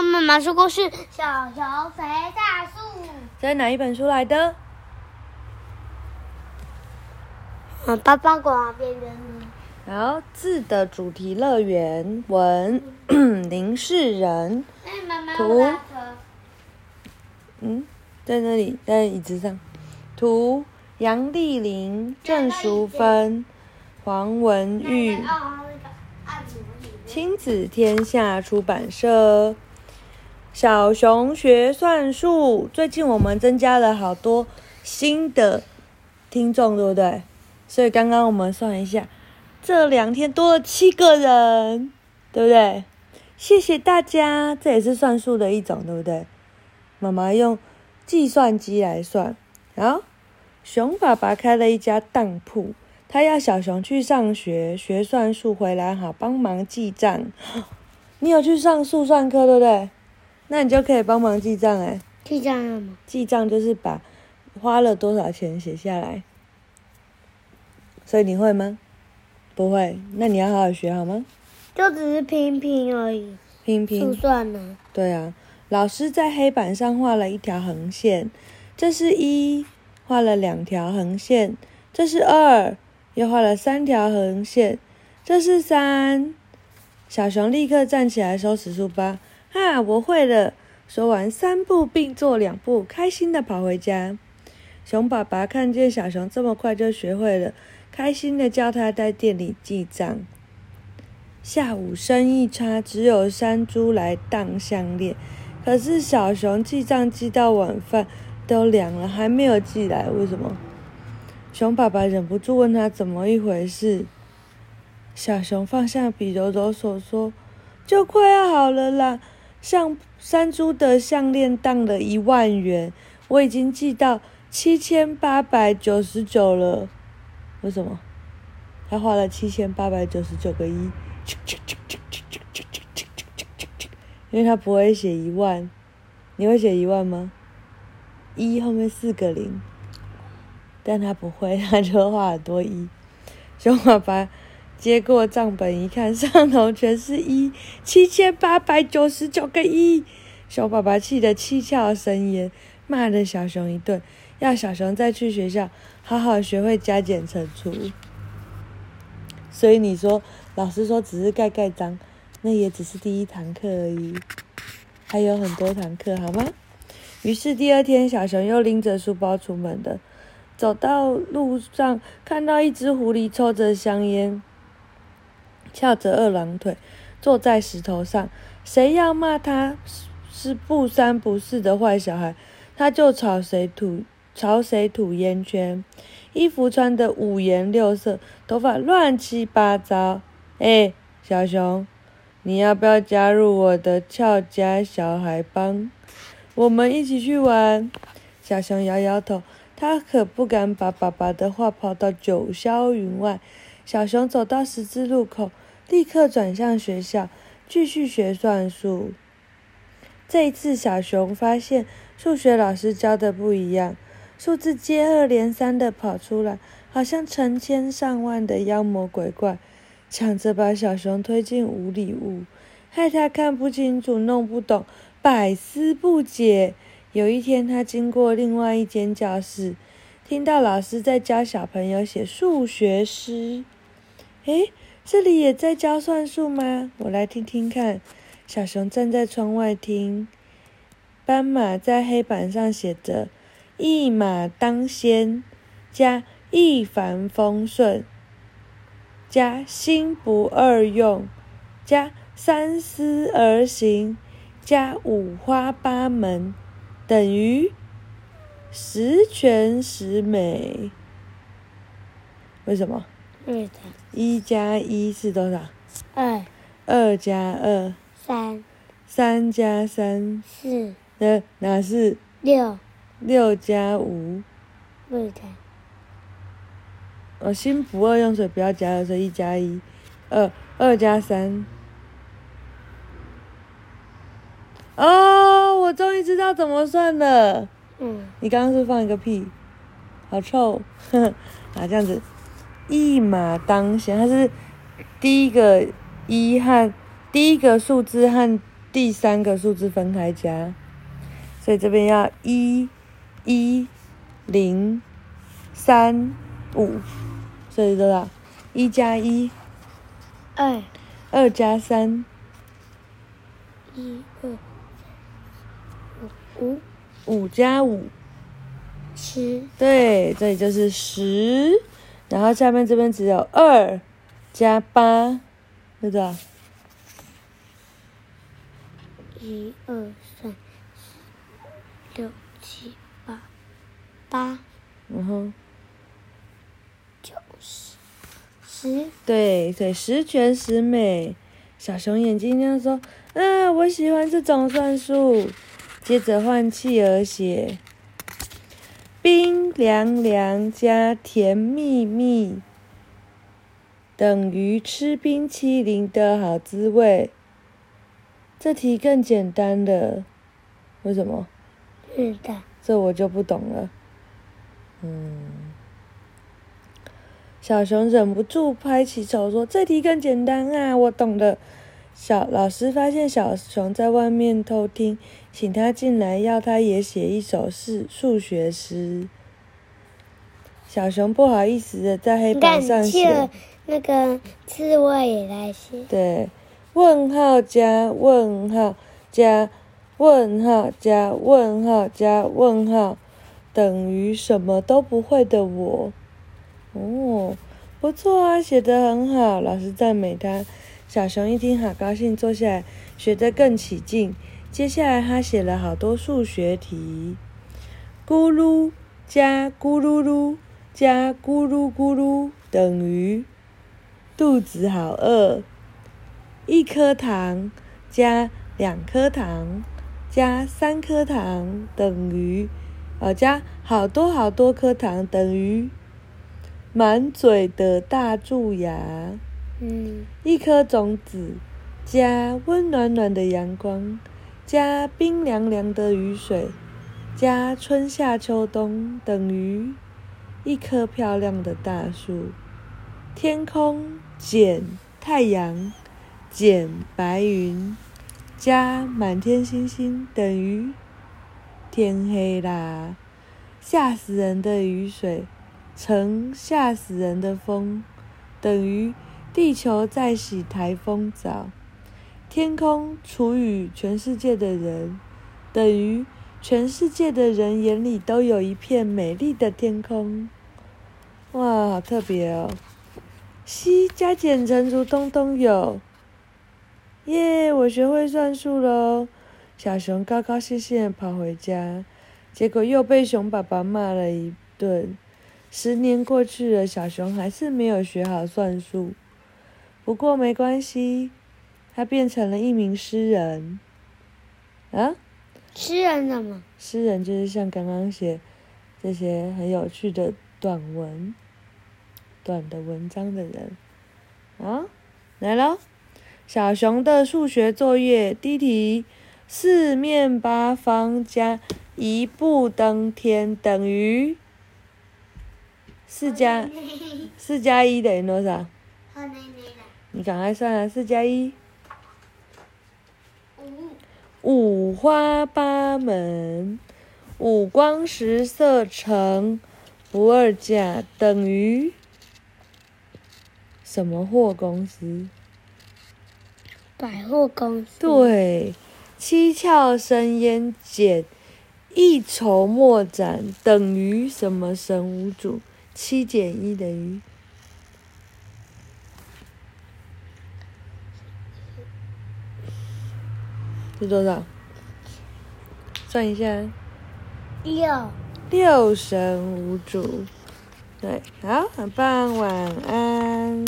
猫妈妈说故事，《小熊肥大树》这是哪一本书来的？爸爸广边边。好，字的主题乐园，文林世仁，图在那里，在椅子上，图杨丽玲、郑淑芬、黄文玉。亲子天下出版社。小熊学算术，最近我们增加了好多新的听众，对不对？所以刚刚我们算一下，这两天多了7个人，对不对？谢谢大家，这也是算术的一种，对不对？妈妈用计算机来算。好，熊爸爸开了一家当铺，他要小熊去上学，学算术回来好帮忙记账。你有去上速算课，对不对？那你就可以帮忙记账哎。记账什么？记账就是把花了多少钱写下来。所以你会吗？不会，那你要好好学好吗？就只是拼拼而已。拼拼。速算呢？对啊，老师在黑板上画了一条横线，这是1，画了2条横线，这是2。又画了3条横线，这是3。小熊立刻站起来收拾书包，哈，我会了！说完3步并作2步，开心的跑回家。熊爸爸看见小熊这么快就学会了，开心的叫他在店里记账。下午生意差，只有山猪来当项链，可是小熊记账记到晚饭都凉了，还没有寄来，为什么？熊爸爸忍不住问他怎么一回事。小熊放下笔，揉揉手说：“就快要好了啦，像山猪的项链当了1万元，我已经寄到7899了。为什么？他画了7899个1，因为他不会写1万。你会写1万吗？1后面4个0。”但他不会，他就画很多1。熊爸爸接过账本一看，上头全是1，7899个1。熊爸爸气得七窍生烟，骂了小熊一顿，要小熊再去学校好好学会加减乘除。所以你说，老师说只是盖章，那也只是第一堂课而已，还有很多堂课，好吗？于是第2天，小熊又拎着书包出门了。走到路上，看到一只狐狸抽着香烟，翘着2郎腿，坐在石头上。谁要骂他是不三不四的坏小孩，他就朝谁吐烟圈。衣服穿得5颜6色，头发乱七八糟。哎，小熊，你要不要加入我的俏家小孩帮？我们一起去玩。小熊摇摇头。他可不敢把爸爸的话抛到九霄云外。小熊走到十字路口，立刻转向学校，继续学算术。这一次，小熊发现数学老师教的不一样，数字接二连三的跑出来，好像成千上万的妖魔鬼怪，抢着把小熊推进无里雾，害他看不清楚、弄不懂，百思不解。有一天，他经过另外一间教室，听到老师在教小朋友写数学诗。诶，这里也在教算术吗？我来听听看。小熊站在窗外听，斑马在黑板上写着“一马当先”加“一帆风顺”加“心不二用”加“三思而行”加“五花八门”等于10全10美。为什么？1+1是多少？2。2+2。3。3+3。4。哪是？6。6+5。心不二用，所以不要加2，所以1+1。2+3。我终于知道怎么算了。你刚刚是放一个屁，好臭！啊，这样子，一马当先，它是第一个1和第一个数字和第三个数字分开加，所以这边要1 1 0 3 5，所以多少？1+1 2，2+3 1 2 5，5+510，对，这里就是10，然后下面这边只有2+8，对不对？1 2 3 4 6 7 8，然后9 10，对，所以10全10美。小熊眼睛那说：“啊，我喜欢这种算术。”接着换企鹅写。冰凉凉加甜蜜蜜等于吃冰淇淋的好滋味。这题更简单了，为什么？是的，这我就不懂了。小熊忍不住拍起手说：“这题更简单啊，我懂了。”老师发现小熊在外面偷听，请他进来，要他也写一首数学诗。小熊不好意思的在黑板上写，那个刺猬也来写。对，问号加问号加问号加问号加问号，等于什么都不会的我。哦，不错啊，写得很好，老师赞美他。小熊一听好高兴，坐下来学得更起劲。接下来他写了好多数学题，咕噜加咕噜噜加咕噜咕噜等于肚子好饿，1颗糖加2颗糖加3颗糖等于加好多好多颗糖等于满嘴的大蛀牙。1颗种子加温暖暖的阳光加冰凉凉的雨水加春夏秋冬等于1棵漂亮的大树。天空减太阳减白云加满天星星等于天黑啦。吓死人的雨水乘吓死人的风等于地球在洗台风澡。天空除以全世界的人等于全世界的人眼里都有一片美丽的天空。哇，好特别哦。西加减乘除通通有，耶，我学会算数咯。小熊高高兴兴的跑回家，结果又被熊爸爸骂了一顿。10年过去了，小熊还是没有学好算术，不过没关系，他变成了一名诗人。啊？诗人什么？诗人就是像刚刚写这些很有趣的短的文章的人。啊，来咯，小熊的数学作业第一题：4面8方加1步登天等于4+1等于多少？你赶快算啊！4+1，5花8门，5光10色乘不二价等于什么货公司？百货公司。对，7窍生烟减1筹莫展等于什么神武主？7减1等于是多少？算一下，6神无主。对，好，很棒，晚安。